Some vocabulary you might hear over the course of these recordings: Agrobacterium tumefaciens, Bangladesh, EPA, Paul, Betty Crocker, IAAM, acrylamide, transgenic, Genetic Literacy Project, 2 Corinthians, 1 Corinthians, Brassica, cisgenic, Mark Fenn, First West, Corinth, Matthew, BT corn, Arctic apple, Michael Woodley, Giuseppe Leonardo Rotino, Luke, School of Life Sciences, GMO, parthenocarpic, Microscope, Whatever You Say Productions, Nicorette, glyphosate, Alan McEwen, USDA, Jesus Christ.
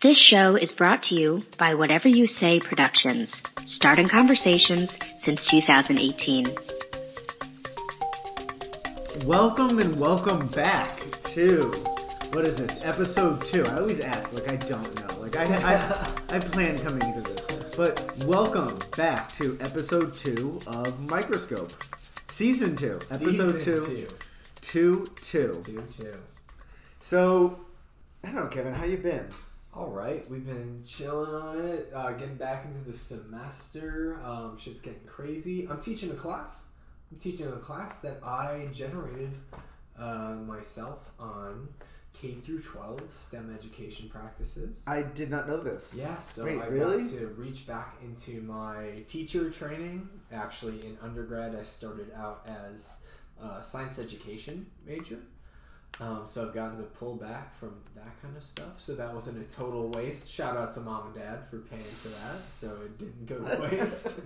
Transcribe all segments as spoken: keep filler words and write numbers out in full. This show is brought to you by Whatever You Say Productions, starting conversations since two thousand eighteen. Welcome and welcome back to, what is this, episode two? I always ask, like, I don't know. Like, I I, I, I planned coming into this. But welcome back to episode two of Microscope. Season two. Episode two. Two, two. Two, two. So, I don't know, Kevin, how you been? All right, we've been chilling on it, uh, getting back into the semester. Um, shit's getting crazy. I'm teaching a class. I'm teaching a class that I generated uh, myself on K through twelve STEM education practices. I did not know this. Yeah, so Wait, I really? got to reach back into my teacher training. Actually, in undergrad, I started out as a science education major. Um, so I've gotten to pull back from that kind of stuff. So that wasn't a total waste. Shout out to mom and dad for paying for that. So it didn't go to waste.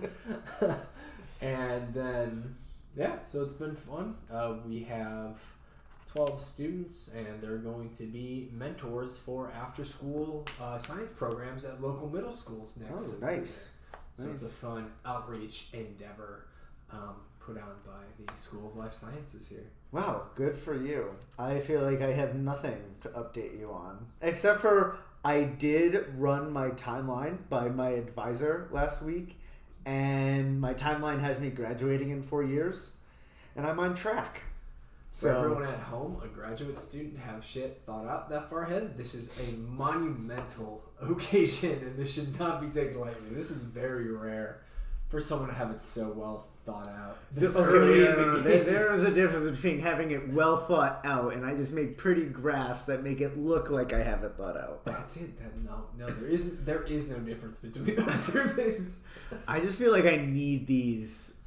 And then, yeah, so it's been fun. Uh, we have twelve students and they're going to be mentors for after school uh, science programs at local middle schools next semester. Oh, nice. So nice. It's a fun outreach endeavor um, put on by the School of Life Sciences here. Wow, good for you. I feel like I have nothing to update you on. Except for I did run my timeline by my advisor last week, and my timeline has me graduating in four years, and I'm on track. So for everyone at home, a graduate student have shit thought out that far ahead. This is a monumental occasion, and this should not be taken lightly. This is very rare for someone to have it so well thought out. This okay, early no, no, no. There, there is a difference between having it well thought out and I just make pretty graphs that make it look like I have it thought out. That's it. That, no, no, there isn't. There is no difference between those two things. I just feel like I need these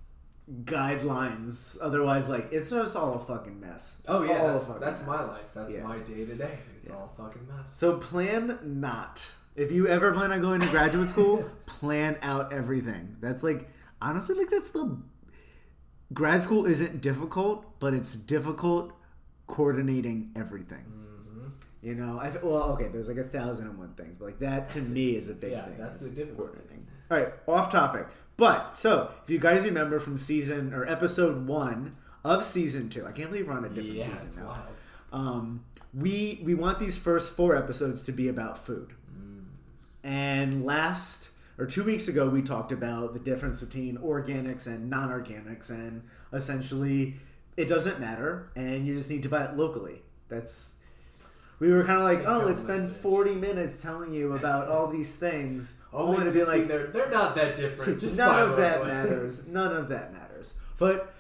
guidelines. Otherwise, like it's just all a fucking mess. It's oh yeah, that's, that's my life. That's yeah. my day to day. It's yeah. all a fucking mess. So plan not. If you ever plan on going to graduate school, plan out everything. That's like. Honestly, like that's the grad school isn't difficult, but it's difficult coordinating everything. Mm-hmm. You know, I well, okay, there's like a thousand and one things, but like that to me is a big yeah, thing. That's the difficult thing. All right, off topic, but so if you guys remember from season or episode one of season two, I can't believe we're on a different yeah, season now. Wild. Um, we we want these first four episodes to be about food, mm. and last. Or two weeks ago, we talked about the difference between organics and non-organics, and essentially, it doesn't matter, and you just need to buy it locally. That's we were kind of like, oh, let's spend forty minutes telling you about all these things, only to be like, they're, they're not that different. Just none of that matters. None of that matters. But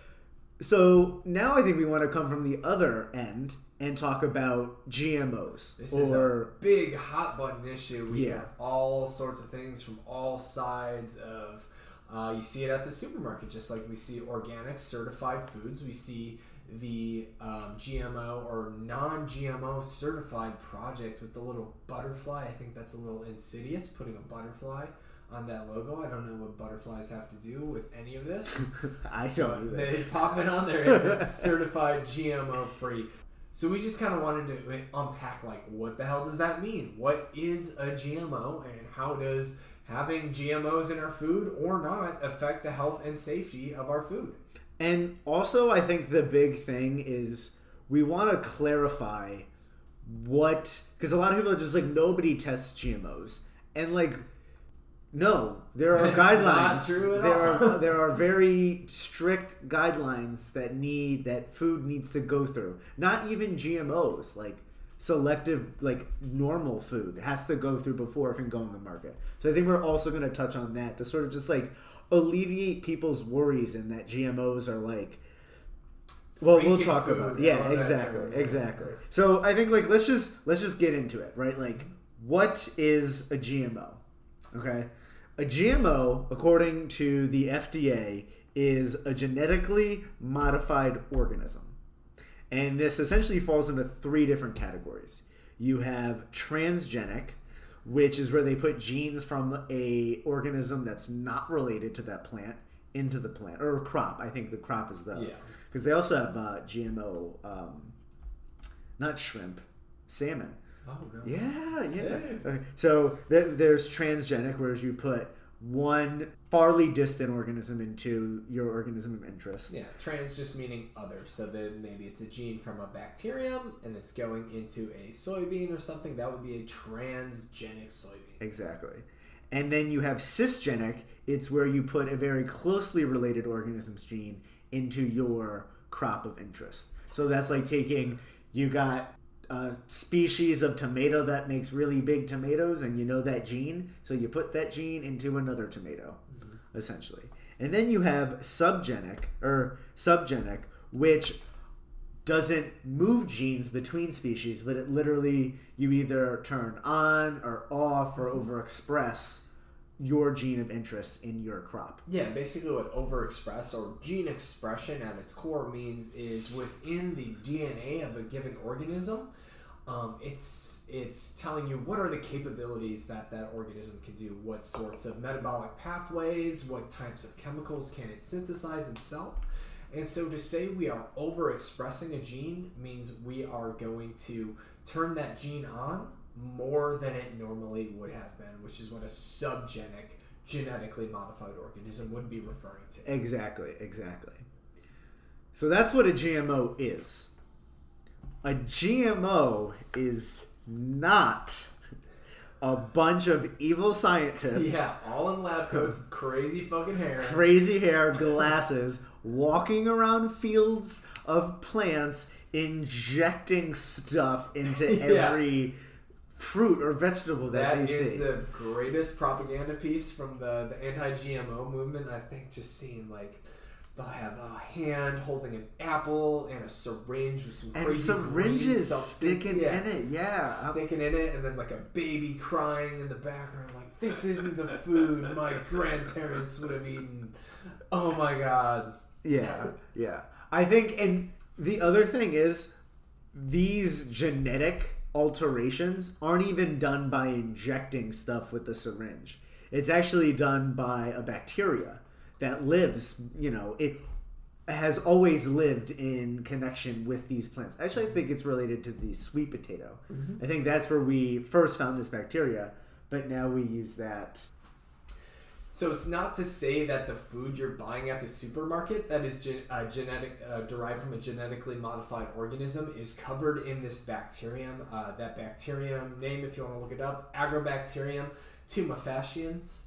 so now I think we want to come from the other end and talk about G M Os. This is a big hot button issue. We yeah. have all sorts of things from all sides of, uh, you see it at the supermarket, just like we see organic certified foods. We see the um, G M O or non-G M O certified project with the little butterfly. I think that's a little insidious, putting a butterfly on that logo. I don't know what butterflies have to do with any of this. I don't either. They pop it on there and it's certified G M O free. So we just kind of wanted to unpack, like, what the hell does that mean? What is a G M O, and how does having G M Os in our food or not affect the health and safety of our food? And also, I think the big thing is we want to clarify what, because a lot of people are just like, nobody tests G M Os. And, like, no, there are guidelines. Not true at there all. are there are very strict guidelines that need that food needs to go through. Not even G M Os, like selective, like normal food has to go through before it can go on the market. So I think we're also going to touch on that to sort of just like alleviate people's worries and that G M Os are like. Well, Freaking we'll talk food. about it. yeah, oh, exactly, exactly. So I think like let's just let's just get into it, right? Like, what is a G M O? Okay. A G M O, according to the F D A, is a genetically modified organism. And this essentially falls into three different categories. You have transgenic, which is where they put genes from a organism that's not related to that plant into the plant. Or crop. I think the crop is the... Yeah. Because they also have uh, G M O, um, not shrimp, salmon. Oh, no. Yeah, yeah. Sick. So there's transgenic, whereas you put one farly distant organism into your organism of interest. Yeah, trans just meaning other. So then maybe it's a gene from a bacterium and it's going into a soybean or something. That would be a transgenic soybean. Exactly. And then you have cisgenic. It's where you put a very closely related organism's gene into your crop of interest. So that's like taking, you got a species of tomato that makes really big tomatoes, and you know that gene, so you put that gene into another tomato, mm-hmm. essentially. And then you have subgenic, or subgenic, which doesn't move genes between species, but it literally, you either turn on or off or mm-hmm. overexpress your gene of interest in your crop. Yeah, basically what overexpress or gene expression at its core means is within the D N A of a given organism, um, it's it's telling you what are the capabilities that that organism can do, what sorts of metabolic pathways, what types of chemicals can it synthesize itself. And so to say we are overexpressing a gene means we are going to turn that gene on more than it normally would have been, which is what a subgenic, genetically modified organism would be referring to. Exactly, exactly. So that's what a G M O is. A G M O is not a bunch of evil scientists. Yeah, all in lab coats, crazy fucking hair. Crazy hair, glasses, walking around fields of plants, injecting stuff into yeah. every fruit or vegetable that, that they see. That is the greatest propaganda piece from the, the anti-G M O movement, I think, just seeing, like, they'll have a hand holding an apple and a syringe with some and crazy syringes sticking yeah. in it, yeah. Sticking in it, and then, like, a baby crying in the background, like, this isn't the food my grandparents would have eaten. Oh, my God. Yeah, yeah. I think, and the other thing is, these genetic alterations aren't even done by injecting stuff with a syringe. It's actually done by a bacteria that lives, you know, it has always lived in connection with these plants. Actually, I think it's related to the sweet potato. Mm-hmm. I think that's where we first found this bacteria, but now we use that. So it's not to say that the food you're buying at the supermarket that is gen- uh, genetic uh, derived from a genetically modified organism is covered in this bacterium. Uh, that bacterium name, if you want to look it up, Agrobacterium tumefaciens.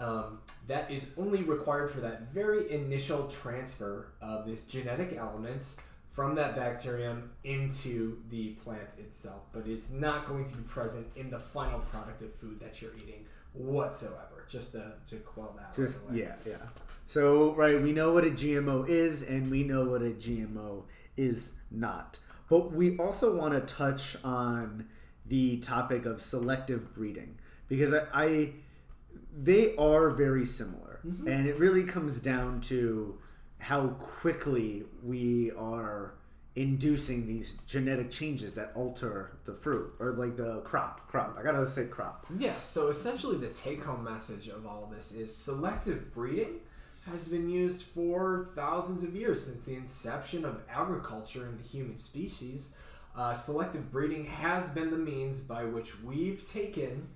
Um, that is only required for that very initial transfer of this genetic element from that bacterium into the plant itself. But it's not going to be present in the final product of food that you're eating whatsoever. Just to, to quell that. Just, right away. Yeah, yeah. So, right, we know what a G M O is and we know what a G M O is not. But we also want to touch on the topic of selective breeding because I, I they are very similar. Mm-hmm. And it really comes down to how quickly we are inducing these genetic changes that alter the fruit or like the crop crop I gotta say crop yeah so essentially the take home message of all this is selective breeding has been used for thousands of years since the inception of agriculture and the human species. Uh, selective breeding has been the means by which we've taken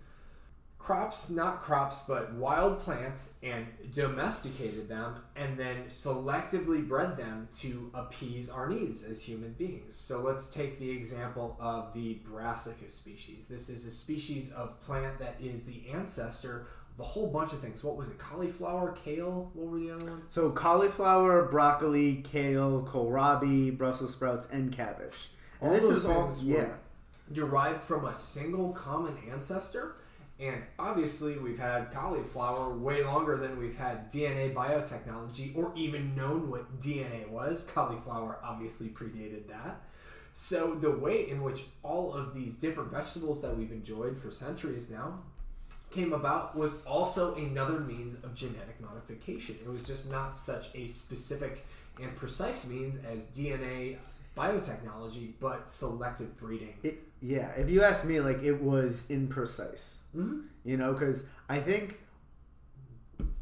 crops, not crops, but wild plants and domesticated them and then selectively bred them to appease our needs as human beings. So let's take the example of the Brassica species. This is a species of plant that is the ancestor of a whole bunch of things. What was it? Cauliflower, kale? What were the other ones? So cauliflower, broccoli, kale, kohlrabi, Brussels sprouts, and cabbage. And all this is all yeah. derived from a single common ancestor. And obviously, we've had cauliflower way longer than we've had D N A biotechnology or even known what D N A was. Cauliflower obviously predated that. So the way in which all of these different vegetables that we've enjoyed for centuries now came about was also another means of genetic modification. It was just not such a specific and precise means as D N A biotechnology, but selective breeding. It- Yeah, if you ask me, like, it was imprecise, mm-hmm. you know, because I think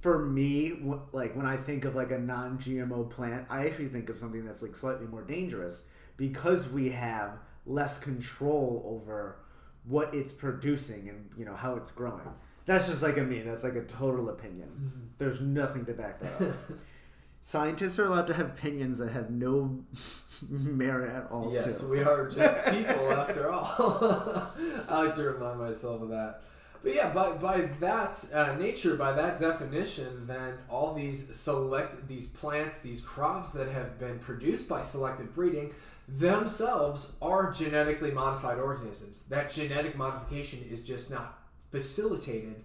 for me, w- like, when I think of, like, a non-G M O plant, I actually think of something that's, like, slightly more dangerous because we have less control over what it's producing and, you know, how it's growing. That's just like a meme. That's like a total opinion. Mm-hmm. There's nothing to back that up. Scientists are allowed to have opinions that have no merit at all. Yes, too. We are just people after all. I like to remind myself of that. But yeah, by, by that uh, nature, by that definition, then all these select, these plants, these crops that have been produced by selective breeding themselves are genetically modified organisms. That genetic modification is just not facilitated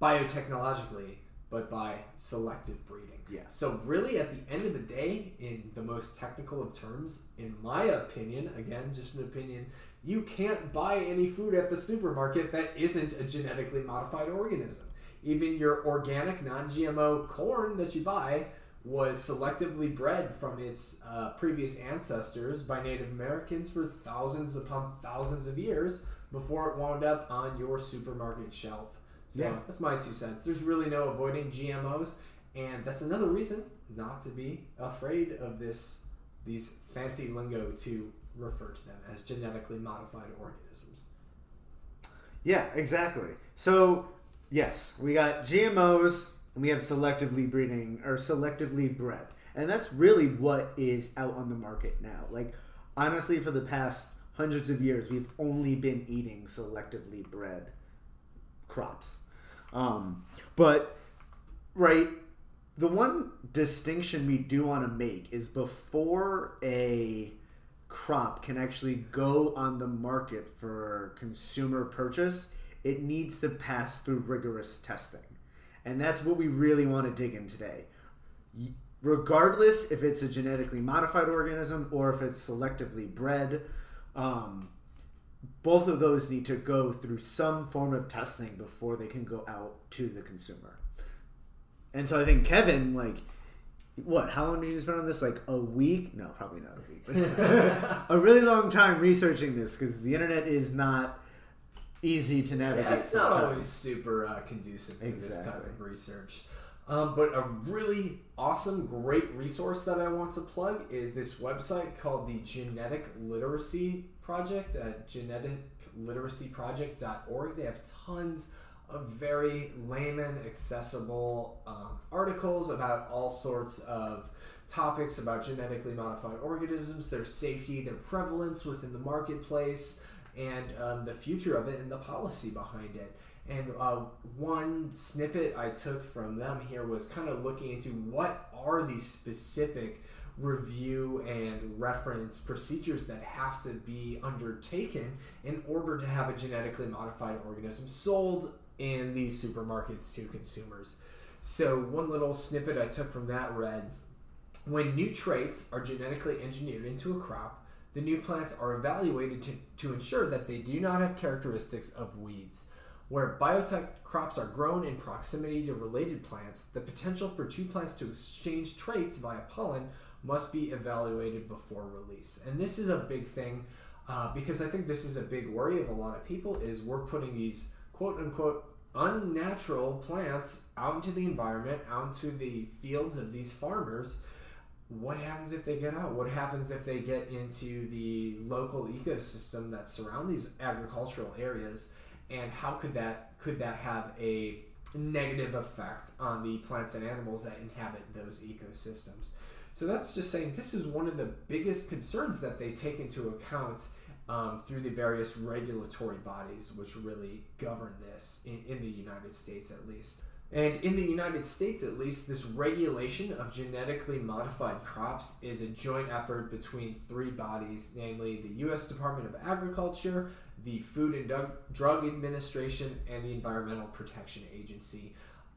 biotechnologically, but by selective breeding. Yeah. So really, at the end of the day, in the most technical of terms, in my opinion, again, just an opinion, you can't buy any food at the supermarket that isn't a genetically modified organism. Even your organic, non-G M O corn that you buy was selectively bred from its uh, previous ancestors by Native Americans for thousands upon thousands of years before it wound up on your supermarket shelf. So yeah. That's my two cents. There's really no avoiding G M Os, and that's another reason not to be afraid of this, these fancy lingo to refer to them as genetically modified organisms. Yeah, exactly. So, yes, we got G M Os, and we have selectively breeding, or selectively bred. And that's really what is out on the market now. Like, honestly, for the past hundreds of years, we've only been eating selectively bred crops. Um, but, right, the one distinction we do want to make is before a crop can actually go on the market for consumer purchase, it needs to pass through rigorous testing. And that's what we really want to dig in today. Regardless if it's a genetically modified organism or if it's selectively bred, um, both of those need to go through some form of testing before they can go out to the consumer. And so I think Kevin, like, what, how long did you spend on this? Like a week? No, probably not a week. But a really long time researching this because the internet is not easy to navigate. Yeah, it's not always super uh, conducive to exactly. This type of research. Um, but a really awesome, great resource that I want to plug is this website called the Genetic Literacy Project at genetic literacy project dot org. They have tons of very layman accessible um, articles about all sorts of topics about genetically modified organisms, their safety, their prevalence within the marketplace, and um, the future of it and the policy behind it. And uh, one snippet I took from them here was kind of looking into what are these specific review and reference procedures that have to be undertaken in order to have a genetically modified organism sold in these supermarkets to consumers. So one little snippet I took from that read, when new traits are genetically engineered into a crop, the new plants are evaluated to, to ensure that they do not have characteristics of weeds. Where biotech crops are grown in proximity to related plants, the potential for two plants to exchange traits via pollen must be evaluated before release. And this is a big thing uh, because I think this is a big worry of a lot of people is we're putting these quote-unquote unnatural plants out into the environment, out into the fields of these farmers. What happens if they get out? What happens if they get into the local ecosystem that surround these agricultural areas? And how could that could that have a negative effect on the plants and animals that inhabit those ecosystems? So that's just saying this is one of the biggest concerns that they take into account Um, through the various regulatory bodies which really govern this in, in the United States at least. And in the United States at least, this regulation of genetically modified crops is a joint effort between three bodies, namely the U S Department of Agriculture, the Food and Dug- Drug Administration, and the Environmental Protection Agency.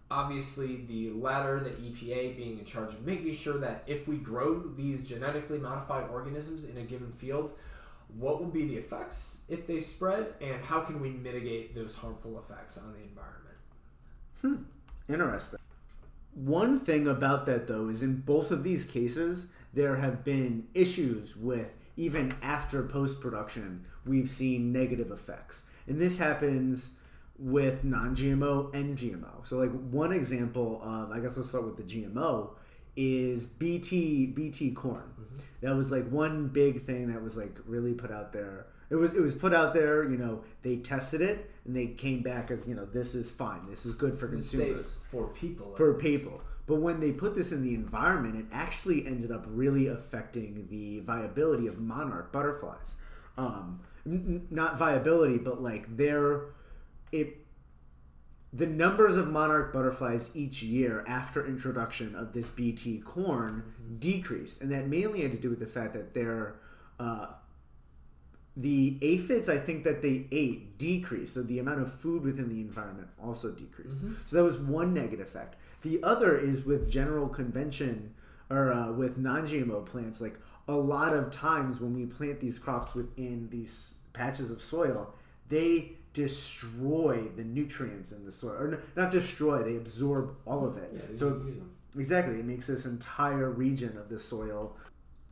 Obviously, the latter, the E P A, being in charge of making sure that if we grow these genetically modified organisms in a given field, what will be the effects if they spread, and how can we mitigate those harmful effects on the environment? Hmm. Interesting. One thing about that, though, is in both of these cases, there have been issues with, even after post-production, we've seen negative effects. And this happens with non-G M O and G M O. So, like, one example of, I guess let's start with the G M O, is B T B T corn. Mm-hmm. That was like one big thing that was like really put out there It was it was put out there, you know, they tested it and they came back as, you know, this is fine. This is good for consumers. Safe for people. For people. But when they put this in the environment, it actually ended up really affecting the viability of monarch butterflies. Um, n- not viability, but like their it the numbers of monarch butterflies each year after introduction of this B T corn decreased, and that mainly had to do with the fact that their uh, the aphids, I think, that they ate decreased, so the amount of food within the environment also decreased. Mm-hmm. So that was one negative effect. The other is with general convention, or uh, with non-G M O plants. Like a lot of times when we plant these crops within these patches of soil, they destroy the nutrients in the soil. Or not destroy, they absorb all of it. Yeah, they so use them. Exactly, it makes this entire region of the soil,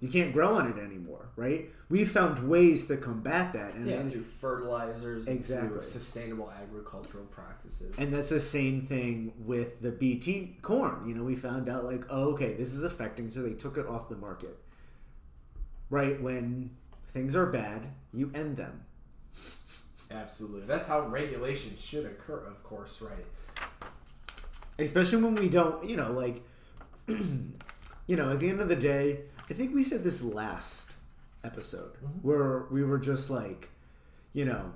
you can't grow on it anymore, right? We've found ways to combat that. And yeah, and through fertilizers, exactly. And through sustainable agricultural practices. And that's the same thing with the B T corn. You know, we found out like, oh, okay, this is affecting, so they took it off the market. Right, when things are bad, you end them. Absolutely. That's how regulation should occur, of course, right? Especially when we don't, you know, like, you know, at the end of the day, I think we said this last episode, mm-hmm. where we were just like, you know,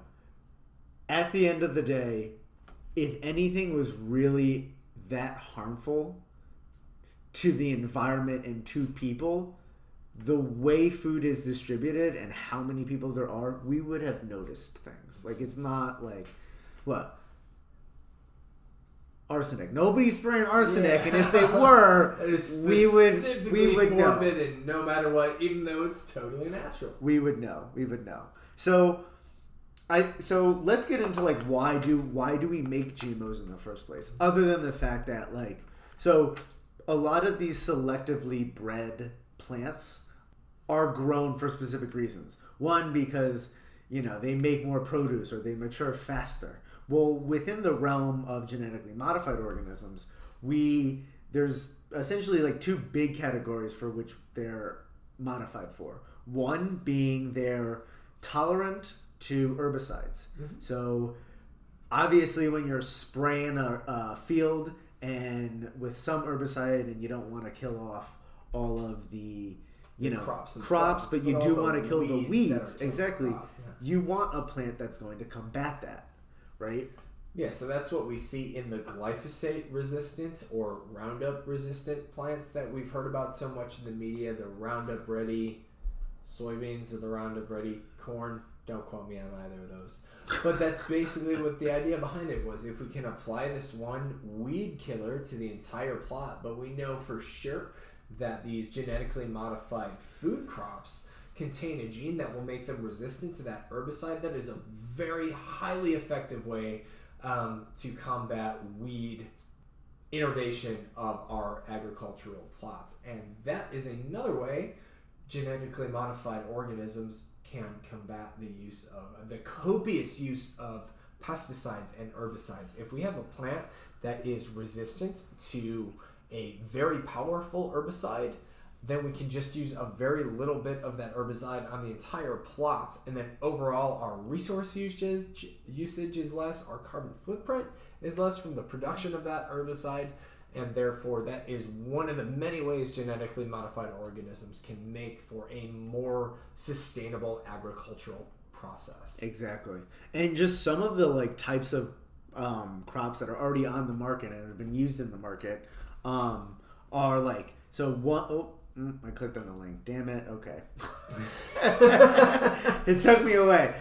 at the end of the day, if anything was really that harmful to the environment and to people, the way food is distributed and how many people there are, we would have noticed things. Like, it's not like, what? Arsenic. Nobody's spraying arsenic, yeah. And if they were, we would we would know. Forbidden, no matter what, even though it's totally natural. We would know. We would know. So, I so let's get into like why do why do we make G M Os in the first place? Other than the fact that like so, a lot of these selectively bred plants are grown for specific reasons. One, because you know they make more produce or they mature faster. Well, within the realm of genetically modified organisms, we there's essentially like two big categories for which they're modified for. One being they're tolerant to herbicides. Mm-hmm. So obviously when you're spraying a, a field and with some herbicide and you don't want to kill off all of the you know crops, crops but, but you do want to kill the weeds. Exactly. Crop, yeah. You want a plant that's going to combat that, right? Yeah, so that's what we see in the glyphosate resistant or Roundup resistant plants that we've heard about so much in the media, the Roundup Ready soybeans or the Roundup Ready corn. Don't quote me on either of those. But that's basically what the idea behind it was. If we can apply this one weed killer to the entire plot, but we know for sure that these genetically modified food crops contain a gene that will make them resistant to that herbicide, that is a very highly effective way um, to combat weed innervation of our agricultural plots. And that is another way genetically modified organisms can combat the use of, the copious use of pesticides and herbicides. If we have a plant that is resistant to a very powerful herbicide, then we can just use a very little bit of that herbicide on the entire plot, and then overall our resource usage, usage is less, our carbon footprint is less from the production of that herbicide, and therefore that is one of the many ways genetically modified organisms can make for a more sustainable agricultural process. Exactly. And just some of the like types of um, crops that are already on the market and have been used in the market um, are like, so one... Oh, I clicked on the link. Damn it. Okay. It took me away.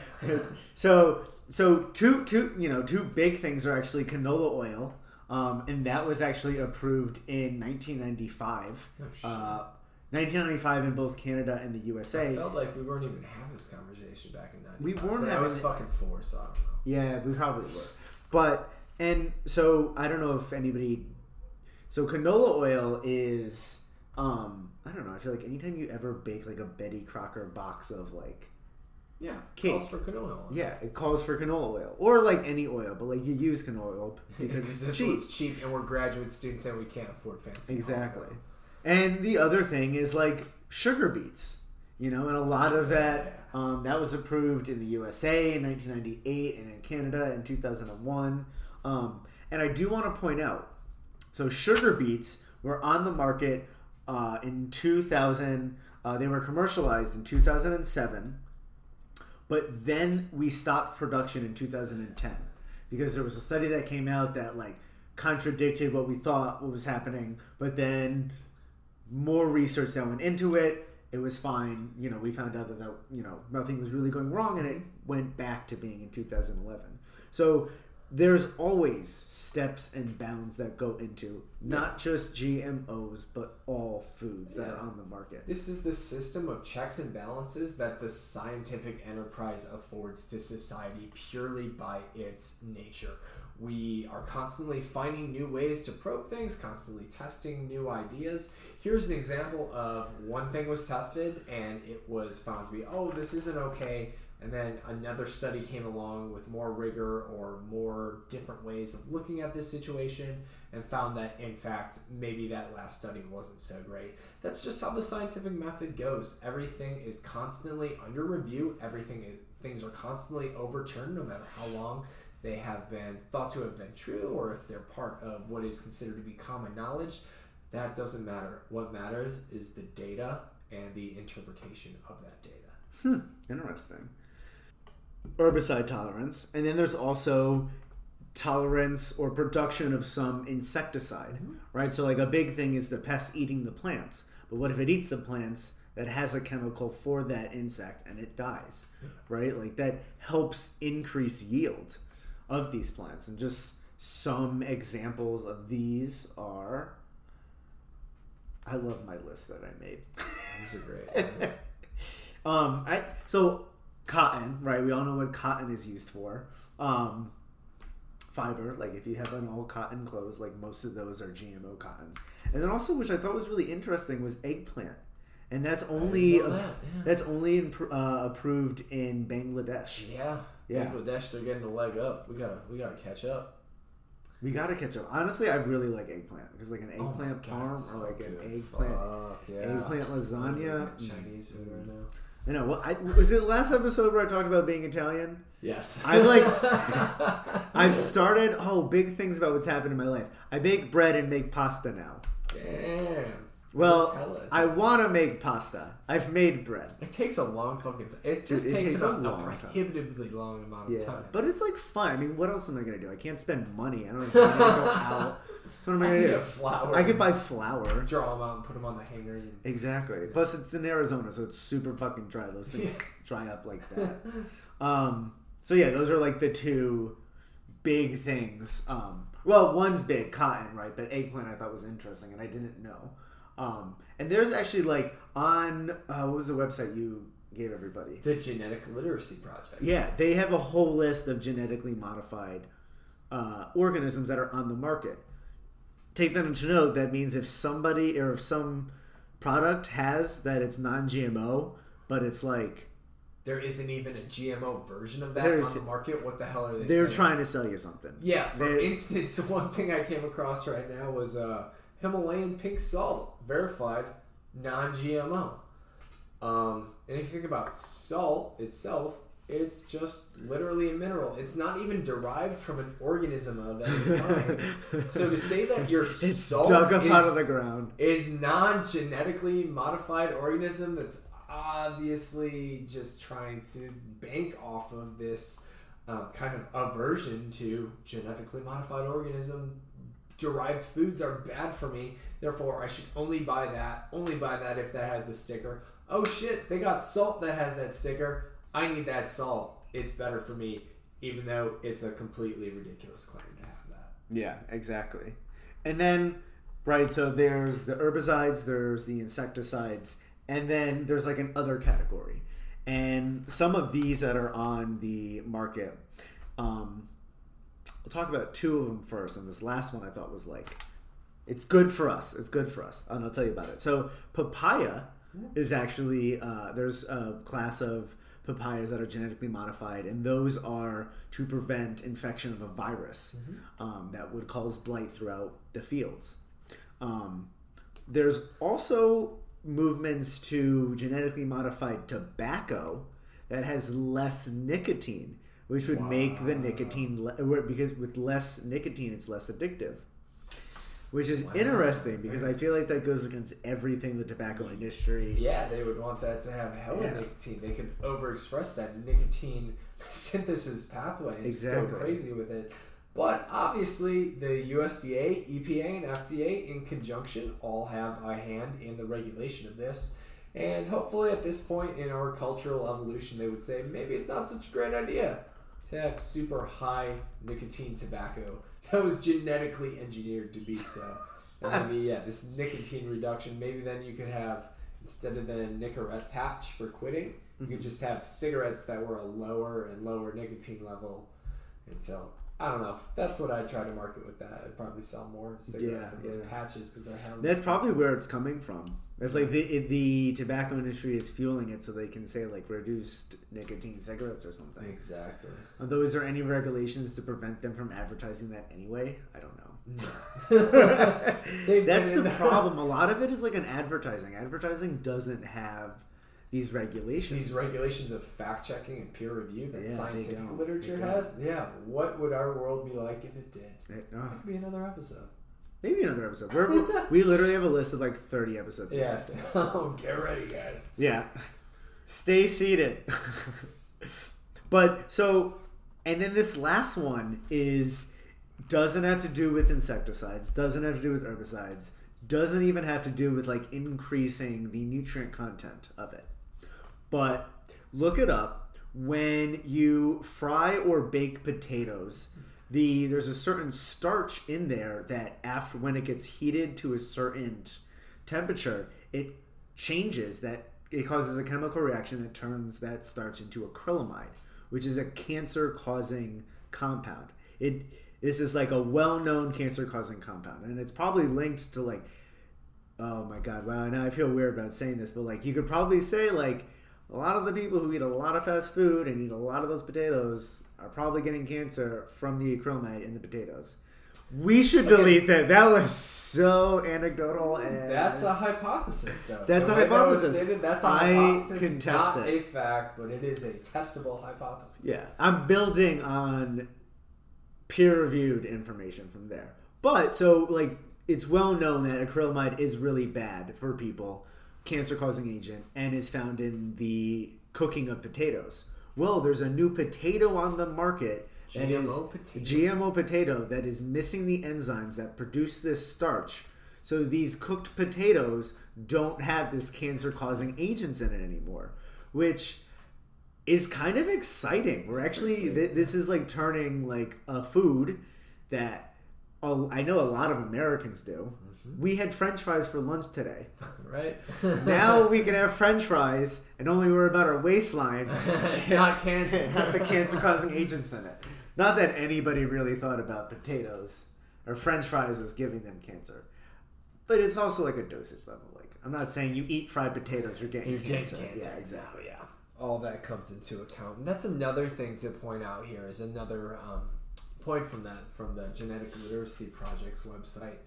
So, so two, two, you know, two big things are actually canola oil, um, and that was actually approved in nineteen ninety-five. Oh, shit. Uh, nineteen ninety-five in both Canada and the U S A. I felt like we weren't even having this conversation back in ninety-five. We weren't having. I was fucking four, so I don't know. Yeah, we probably were. But and so I don't know if anybody. So canola oil is. Um, I don't know. I feel like anytime you ever bake like a Betty Crocker box of like, yeah, cake, calls for canola oil. Yeah, it calls for canola oil or like any oil, but like you use canola oil because it's cheap. It's cheap, and we're graduate students and we can't afford fancy. Exactly. And the other thing is like sugar beets. You know, and a lot of that, um, that was approved in the U S A in nineteen ninety-eight and in Canada in two thousand one. Um, and I do want to point out, so sugar beets were on the market uh, in two thousand. Uh, they were commercialized in two thousand seven. But then we stopped production in two thousand ten because there was a study that came out that like contradicted what we thought what was happening. But then more research that went into it. It was fine. You know, we found out that, that, you know, nothing was really going wrong, and it went back to being in two thousand eleven. So there's always steps and bounds that go into not just G M Os, but all foods yeah. that are on the market. This is the system of checks and balances that the scientific enterprise affords to society purely by its nature. We are constantly finding new ways to probe things, constantly testing new ideas. Here's an example of one thing was tested and it was found to be, oh, this isn't okay. And then another study came along with more rigor or more different ways of looking at this situation and found that, in fact, maybe that last study wasn't so great. That's just how the scientific method goes. Everything is constantly under review. Everything is, things are constantly overturned no matter how long they have been thought to have been true, or if they're part of what is considered to be common knowledge. That doesn't matter. What matters is the data and the interpretation of that data. Hmm, interesting. Herbicide tolerance. And then there's also tolerance or production of some insecticide, mm-hmm. right? So like a big thing is the pest eating the plants. But what if it eats the plants that has a chemical for that insect and it dies, right? Like that helps increase yield of these plants. And just some examples of these are, I love my list that I made. These are great. um, I so cotton, right? We all know what cotton is used for. Um, fiber, like if you have an all cotton clothes, like most of those are G M O cottons. And then also, which I thought was really interesting, was eggplant. And that's only that, yeah. that's only imp- uh, approved in Bangladesh. Yeah. Yeah. Bangladesh, they're getting a leg up. We gotta, we gotta catch up. We gotta catch up. Honestly, I really like eggplant because, like, an eggplant oh parm so or like an eggplant, yeah. eggplant lasagna. Like Chinese food right now. I know. Well, I, was it last episode where I talked about being Italian? Yes. I like. I've started. Oh, big things about what's happened in my life. I bake bread and make pasta now. Damn. Well, I want to make pasta. I've made bread. It takes a long fucking time. It just it, it takes, takes a, long a prohibitively time. long amount of yeah, time. But it's like fun. I mean, what else am I going to do? I can't spend money. I don't know. I'm gonna go out. So what am I going to do? Flour. I could buy flour. Draw them out and put them on the hangers. And, exactly. Yeah. Plus, it's in Arizona, so it's super fucking dry. Those things yeah. dry up like that. um, so yeah, those are like the two big things. Um, well, one's big, cotton, right? But eggplant I thought was interesting, and I didn't know. Um, and there's actually like on uh, what was the website you gave everybody? The Genetic Literacy Project. Yeah, they have a whole list of genetically modified uh, organisms that are on the market. Take that into note. That means if somebody or if some product has that, it's non-G M O, but it's like there isn't even a G M O version of that on the market. What the hell are they? They're saying? trying to sell you something. Yeah. For they're, instance, one thing I came across right now was uh. Himalayan pink salt, verified, non-G M O. Um, and if you think about salt itself, it's just literally a mineral. It's not even derived from an organism of any kind. So to say that your it's salt dug up is, out of the ground. is non-genetically modified organism that's obviously just trying to bank off of this um, kind of aversion to genetically modified organism. Derived foods are bad for me, therefore I should only buy that, only buy that if that has the sticker. Oh shit, they got salt that has that sticker. I need that salt. It's better for me, even though it's a completely ridiculous claim to have that. Yeah, exactly. And then, right, so there's the herbicides, there's the insecticides, and then there's like an other category. And some of these that are on the market, um... We'll talk about two of them first, and this last one I thought was like, it's good for us. It's good for us, and I'll tell you about it. So papaya is actually, uh, there's a class of papayas that are genetically modified, and those are to prevent infection of a virus mm-hmm. um, that would cause blight throughout the fields. Um, there's also movements to genetically modified tobacco that has less nicotine, which would wow. make the nicotine le- because with less nicotine it's less addictive, which is wow. interesting because I feel like that goes against everything the tobacco industry. Yeah, they would want that to have hella yeah. nicotine. They could overexpress that nicotine synthesis pathway and exactly. just go crazy with it. But obviously, the U S D A, E P A, and F D A in conjunction all have a hand in the regulation of this. And hopefully at this point in our cultural evolution, they would say, maybe it's not such a great idea to have super high nicotine tobacco that was genetically engineered to be so. And maybe, yeah, this nicotine reduction, maybe then you could have, instead of the Nicorette patch for quitting, you could just have cigarettes that were a lower and lower nicotine level until... I don't know. That's what I try to market with that. I'd probably sell more cigarettes yeah, than those yeah. patches because they're hella. That's probably where it's coming from. It's like the it, the tobacco industry is fueling it so they can say like reduced nicotine cigarettes or something. Exactly. Although is there any regulations to prevent them from advertising that anyway? I don't know. No. That's the problem. A lot of it is like an advertising. Advertising doesn't have these regulations. These regulations of fact-checking and peer review that yeah, scientific literature has. Yeah. What would our world be like if it did? It, uh, that could be another episode. Maybe another episode. We're, we literally have a list of like thirty episodes. Yes. Yeah, so get ready, guys. Yeah. Stay seated. But so, and then this last one is, doesn't have to do with insecticides, doesn't have to do with herbicides, doesn't even have to do with like increasing the nutrient content of it. But look it up. When you fry or bake potatoes, the there's a certain starch in there that after when it gets heated to a certain temperature, it changes that it causes a chemical reaction that turns that starch into acrylamide, which is a cancer-causing compound. It this is like a well-known cancer-causing compound, and it's probably linked to like, oh my god, wow! Now I feel weird about saying this, but like you could probably say like. A lot of the people who eat a lot of fast food and eat a lot of those potatoes are probably getting cancer from the acrylamide in the potatoes. We should delete okay. that. That was so anecdotal. And that's a hypothesis, though. That's the a hypothesis. That stated, that's a I hypothesis, contest not it. A fact, but it is a testable hypothesis. Yeah, I'm building on peer-reviewed information from there. But so, like, it's well known that acrylamide is really bad for people. Cancer-causing agent, and is found in the cooking of potatoes. Well, there's a new potato on the market that G M O is potato. G M O potato that is missing the enzymes that produce this starch. So these cooked potatoes don't have this cancer-causing agents in it anymore, which is kind of exciting. We're actually th- this is like turning like a food that a, I know a lot of Americans do. We had French fries for lunch today. Right. Now we can have French fries and only worry about our waistline. Not cancer. Not the cancer-causing agents in it. Not that anybody really thought about potatoes or French fries as giving them cancer. But it's also like a dosage level. Like I'm not saying you eat fried potatoes, you're getting you're cancer. Getting cancer. Yeah, exactly. Yeah. All that comes into account. And that's another thing to point out here is another um, point from that from the Genetic Literacy Project website.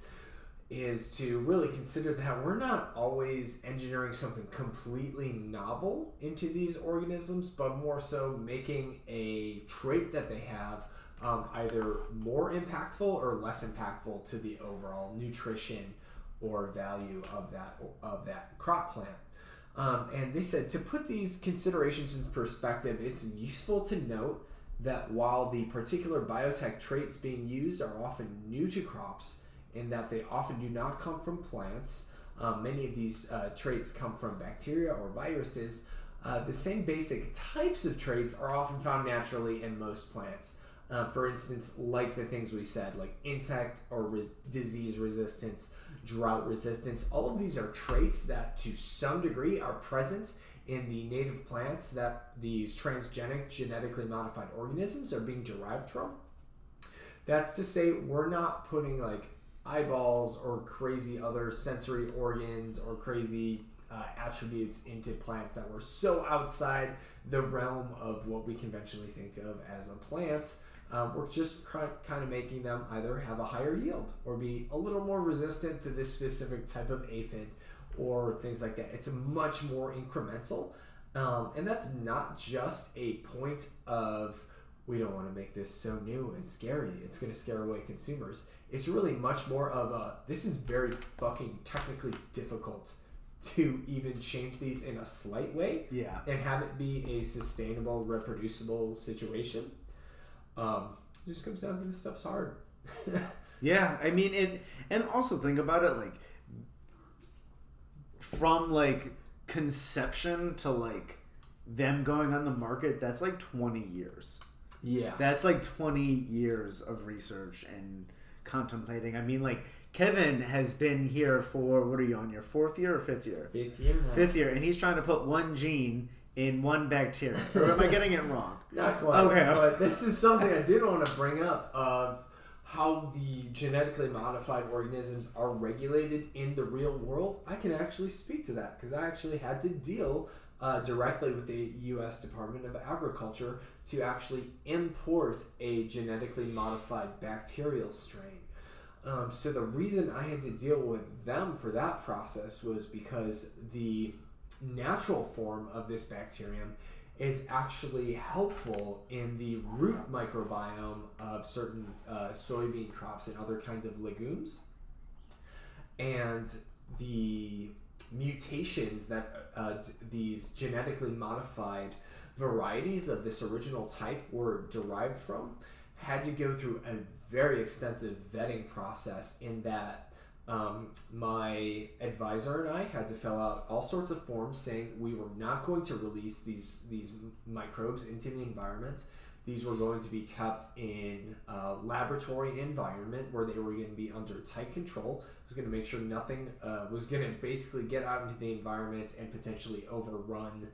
Is to really consider that we're not always engineering something completely novel into these organisms, but more so making a trait that they have um, either more impactful or less impactful to the overall nutrition or value of that of that crop plant. Um, and they said to put these considerations in perspective, it's useful to note that while the particular biotech traits being used are often new to crops, in that they often do not come from plants. Um, many of these uh, traits come from bacteria or viruses. Uh, the same basic types of traits are often found naturally in most plants. Uh, for instance, like the things we said, like insect or res- disease resistance, drought resistance, all of these are traits that to some degree are present in the native plants that these transgenic, genetically modified organisms are being derived from. That's to say, we're not putting like eyeballs or crazy other sensory organs or crazy uh, attributes into plants that were so outside the realm of what we conventionally think of as a plant. Um, we're just kind of making them either have a higher yield or be a little more resistant to this specific type of aphid or things like that. It's much more incremental. Um, and that's not just a point of, we don't want to make this so new and scary, it's going to scare away consumers. It's really much more of a, this is very fucking technically difficult to even change these in a slight way, yeah, and have it be a sustainable, reproducible situation. Um, it just comes down to this stuff's hard. Yeah, I mean, and and also think about it, like, from like conception to like them going on the market, that's like twenty years. Yeah, that's like twenty years of research and contemplating. I mean, like, Kevin has been here for, what are you on, your fourth year or fifth year? Fifth year. Now. Fifth year, and he's trying to put one gene in one bacteria. Or am I getting it wrong? Not quite. Okay, but this is something I did want to bring up, of how the genetically modified organisms are regulated in the real world. I can actually speak to that because I actually had to deal uh, directly with the U S Department of Agriculture to actually import a genetically modified bacterial strain. Um, so the reason I had to deal with them for that process was because the natural form of this bacterium is actually helpful in the root microbiome of certain uh, soybean crops and other kinds of legumes. And the mutations that uh, d- these genetically modified varieties of this original type were derived from had to go through a very extensive vetting process, in that um, my advisor and I had to fill out all sorts of forms saying we were not going to release these these microbes into the environment. These were going to be kept in a laboratory environment where they were going to be under tight control. I was going to make sure nothing uh, was going to basically get out into the environment and potentially overrun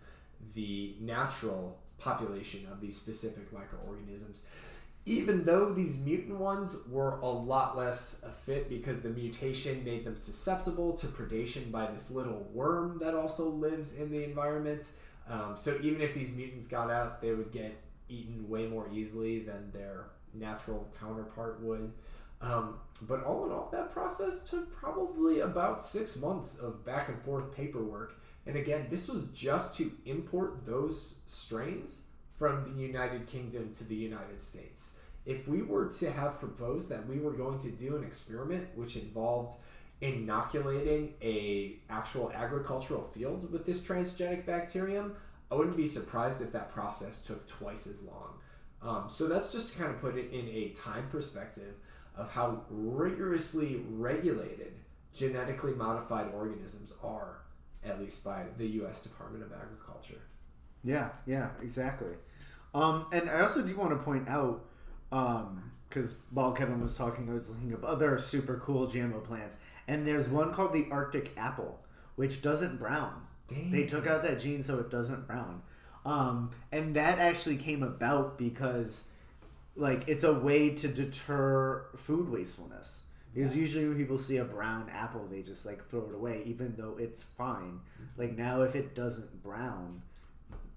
the natural population of these specific microorganisms. Even though these mutant ones were a lot less a fit because the mutation made them susceptible to predation by this little worm that also lives in the environment. Um, so even if these mutants got out, they would get eaten way more easily than their natural counterpart would. Um, but all in all, that process took probably about six months of back and forth paperwork. And again, this was just to import those strains from the United Kingdom to the United States. If we were to have proposed that we were going to do an experiment which involved inoculating a actual agricultural field with this transgenic bacterium, I wouldn't be surprised if that process took twice as long. Um, so that's just to kind of put it in a time perspective of how rigorously regulated genetically modified organisms are, at least by the U S Department of Agriculture. Yeah, yeah, exactly. Um, and I also do want to point out, because um, while Kevin was talking, I was looking up other super cool G M O plants. And there's one called the Arctic apple, which doesn't brown. Dang. They took out that gene so it doesn't brown. Um, and that actually came about because, like, it's a way to deter food wastefulness. Because usually when people see a brown apple, they just, like, throw it away, even though it's fine. Like, now if it doesn't brown,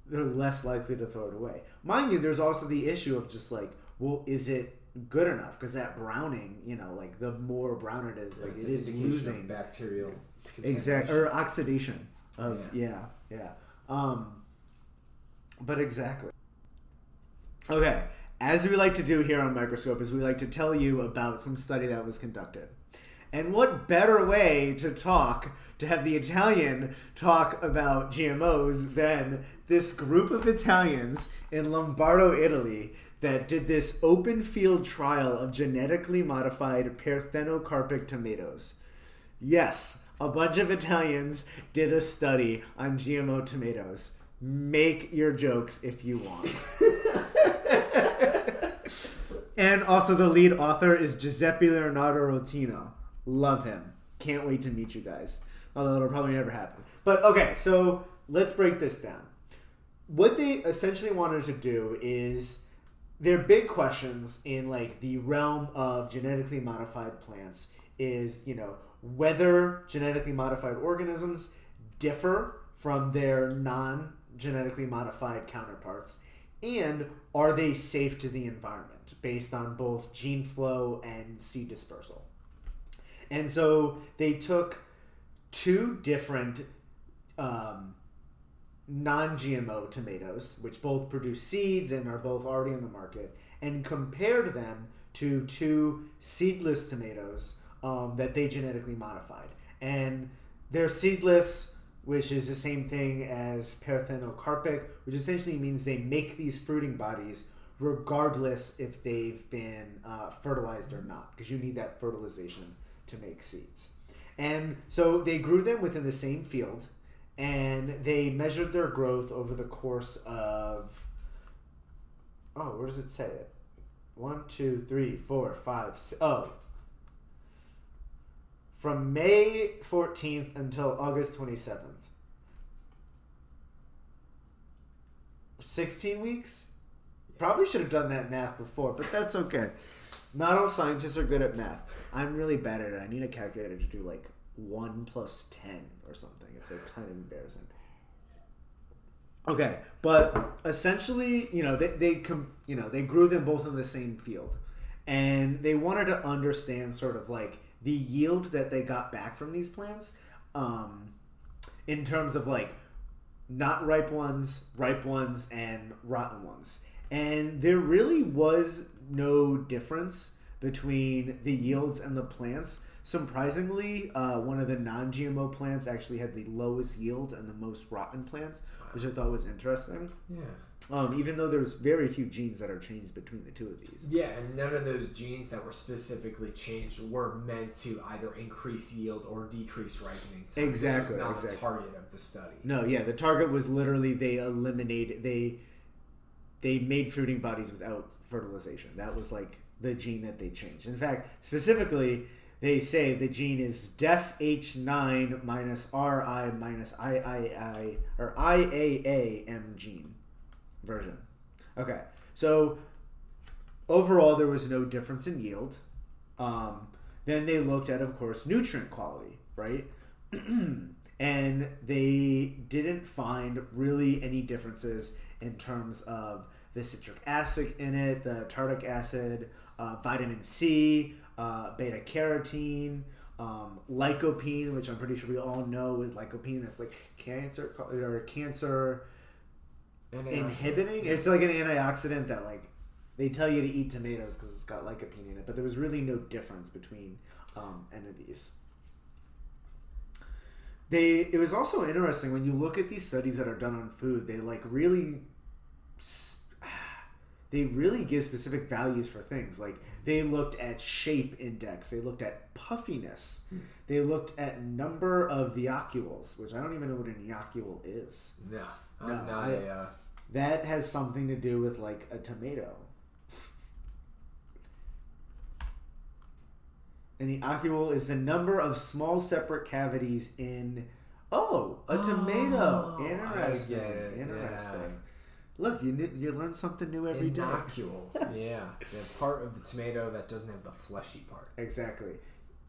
they're less likely to throw it away. Mind you, there's also the issue of just like, well, is it good enough? Because that browning, you know, like the more brown it is, like it's it is losing bacterial exact or oxidation of yeah yeah. yeah. Um, but exactly. Okay, as we like to do here on Microscope is we like to tell you about some study that was conducted. And what better way to talk, to have the Italian talk about G M Os than this group of Italians in Lombardo, Italy, that did this open field trial of genetically modified parthenocarpic tomatoes. Yes, a bunch of Italians did a study on G M O tomatoes. Make your jokes if you want. And also the lead author is Giuseppe Leonardo Rotino. Love him. Can't wait to meet you guys. Although it'll probably never happen. But okay, so let's break this down. What they essentially wanted to do is their big questions in like the realm of genetically modified plants is, you know, whether genetically modified organisms differ from their non-genetically modified counterparts, and are they safe to the environment based on both gene flow and seed dispersal. And so they took two different um, non-G M O tomatoes, which both produce seeds and are both already on the market, and compared them to two seedless tomatoes um, that they genetically modified. And they're seedless, which is the same thing as parthenocarpic, which essentially means they make these fruiting bodies regardless if they've been uh, fertilized or not, because you need that fertilization to make seeds. And so they grew them within the same field, and they measured their growth over the course of, oh, where does it say it? One, two, three, four, five, six, oh. From May fourteenth until August twenty-seventh. sixteen weeks? Probably should have done that math before, but that's okay. Not all scientists are good at math. I'm really bad at it. I need a calculator to do like one plus ten or something. It's like kind of embarrassing. Okay, but essentially, you know, they they com- you know, they grew them both in the same field. And they wanted to understand sort of like the yield that they got back from these plants um, in terms of like not ripe ones, ripe ones, and rotten ones. And there really was no difference between the yields and the plants. Surprisingly, uh, one of the non-G M O plants actually had the lowest yield and the most rotten plants, which I thought was interesting. Yeah. Um, even though there's very few genes that are changed between the two of these. Yeah, and none of those genes that were specifically changed were meant to either increase yield or decrease ripening time. Exactly. This was not exactly. the target of the study. No, yeah, the target was literally they eliminated, they they made fruiting bodies without fertilization. That was like the gene that they changed. In fact, specifically, they say the gene is D E F H nine minus R I minus three or I A A M gene. Version. Okay, so overall there was no difference in yield. Um, then they looked at, of course, nutrient quality, right? And they didn't find really any differences in terms of the citric acid in it, the tartaric acid, uh, vitamin C, uh, beta carotene, um, lycopene, which I'm pretty sure we all know with lycopene, that's like cancer or cancer. Inhibiting? It's like an antioxidant that, like, they tell you to eat tomatoes because it's got lycopene in it, but there was really no difference between um, any of these. They it was also interesting when you look at these studies that are done on food. They like really they really give specific values for things. Like they looked at shape index, they looked at puffiness, they looked at number of vacuoles, which I don't even know what an vacuole is. Yeah. No, I'm not I, a, uh... that has something to do with like a tomato. And the ovule is the number of small separate cavities in oh a oh, tomato. Interesting, I get it. Interesting. Yeah. Look, you knew, you learn something new every Inocule. Day. Yeah, the part of the tomato that doesn't have the fleshy part. Exactly.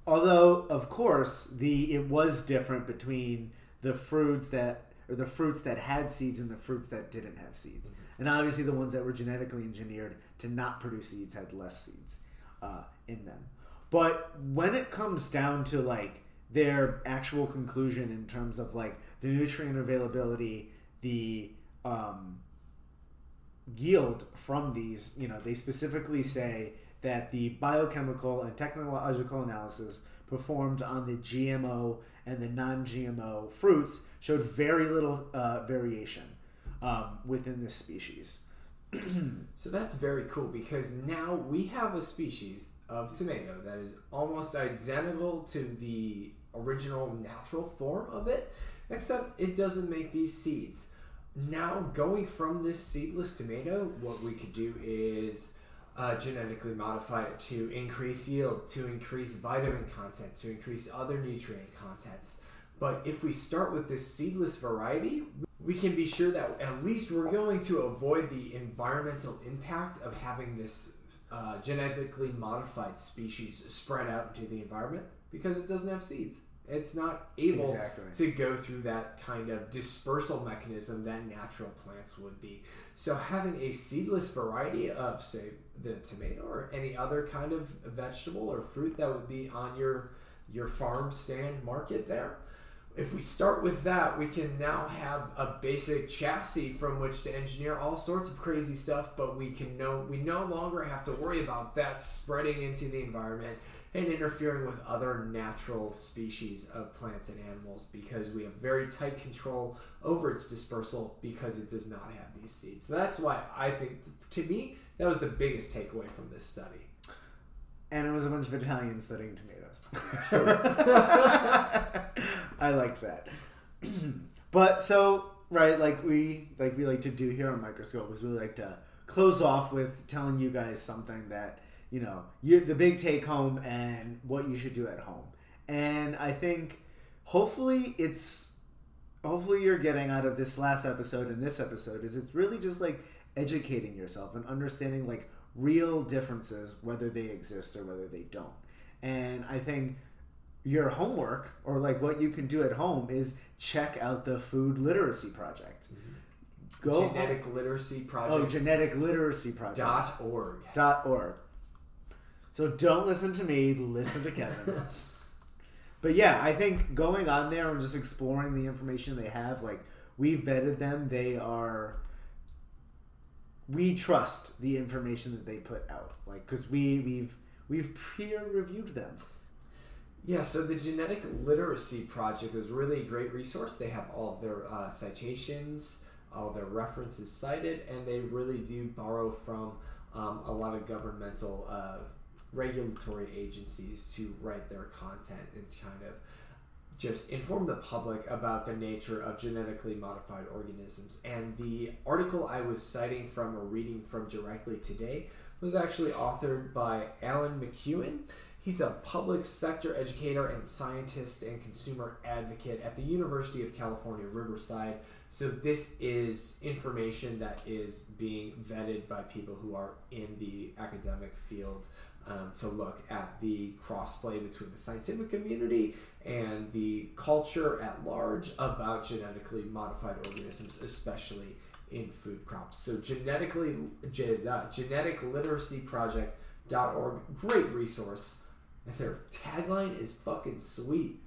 Although, of course, the it was different between the fruits that. Or the fruits that had seeds and the fruits that didn't have seeds. Mm-hmm. And obviously the ones that were genetically engineered to not produce seeds had less seeds uh, in them. But when it comes down to like their actual conclusion in terms of like the nutrient availability, the um, yield from these, you know, they specifically say that the biochemical and technological analysis performed on the G M O and the non-G M O fruits showed very little uh, variation um, within this species. So that's very cool because now we have a species of tomato that is almost identical to the original natural form of it, except it doesn't make these seeds. Now going from this seedless tomato, what we could do is Uh, genetically modify it to increase yield, to increase vitamin content, to increase other nutrient contents. But if we start with this seedless variety, we can be sure that at least we're going to avoid the environmental impact of having this uh, genetically modified species spread out into the environment because it doesn't have seeds. It's not able exactly. to go through that kind of dispersal mechanism that natural plants would be. So having a seedless variety of, say, the tomato or any other kind of vegetable or fruit that would be on your your farm stand market there if we start with that, we can now have a basic chassis from which to engineer all sorts of crazy stuff, but we can no, we no longer have to worry about that spreading into the environment and interfering with other natural species of plants and animals, because we have very tight control over its dispersal because it does not have these seeds. So that's why I think, to me, that was the biggest takeaway from this study. And it was a bunch of Italians studying tomatoes. I liked that. But so, right, like we like we like to do here on Microscope is we like to close off with telling you guys something that, you know, you, the big take home and what you should do at home. And I think hopefully it's, hopefully you're getting out of this last episode and this episode is it's really just like educating yourself and understanding like real differences, whether they exist or whether they don't. And I think your homework or like what you can do at home is check out the Food Literacy Project. Mm-hmm. Go Genetic home. Literacy Project. Oh, Genetic Literacy Project. Dot org. Dot org. So don't listen to me, listen to Kevin. But yeah, I think going on there and just exploring the information they have, like we vetted them, they are, we trust the information that they put out, like because we, we've we've peer-reviewed them. Yeah, so the Genetic Literacy Project is really a great resource. They have all their uh, citations, all their references cited, and they really do borrow from um, a lot of governmental uh, regulatory agencies to write their content and kind of just inform the public about the nature of genetically modified organisms. And the article I was citing from or reading from directly today was actually authored by Alan McEwen. He's a public sector educator and scientist and consumer advocate at the University of California, Riverside. So this is information that is being vetted by people who are in the academic field um, to look at the crossplay between the scientific community and the culture at large about genetically modified organisms, especially in food crops. So genetically, gen, uh, genetic literacy project dot org, great resource. And their tagline is fucking sweet.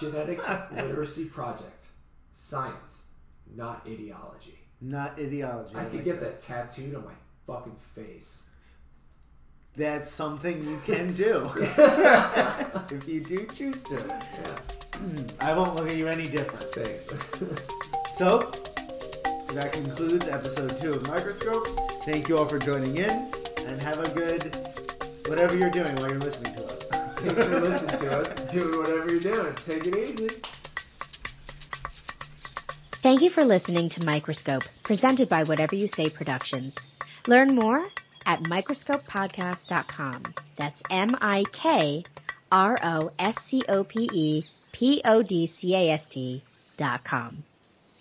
Genetic Literacy Project. Science, not ideology. Not ideology. I, I could like get that. that tattooed on my fucking face. That's something you can do. If you do choose to. Yeah. I won't look at you any different. Thanks. So, that concludes episode two of Microscope. Thank you all for joining in. And have a good... whatever you're doing while you're listening to us. Thanks for listening to us. Do whatever you're doing. Take it easy. Thank you for listening to Microscope, presented by Whatever You Say Productions. Learn more at microscope podcast dot com. That's M I K R O S C O P E P O D C A S T dot com.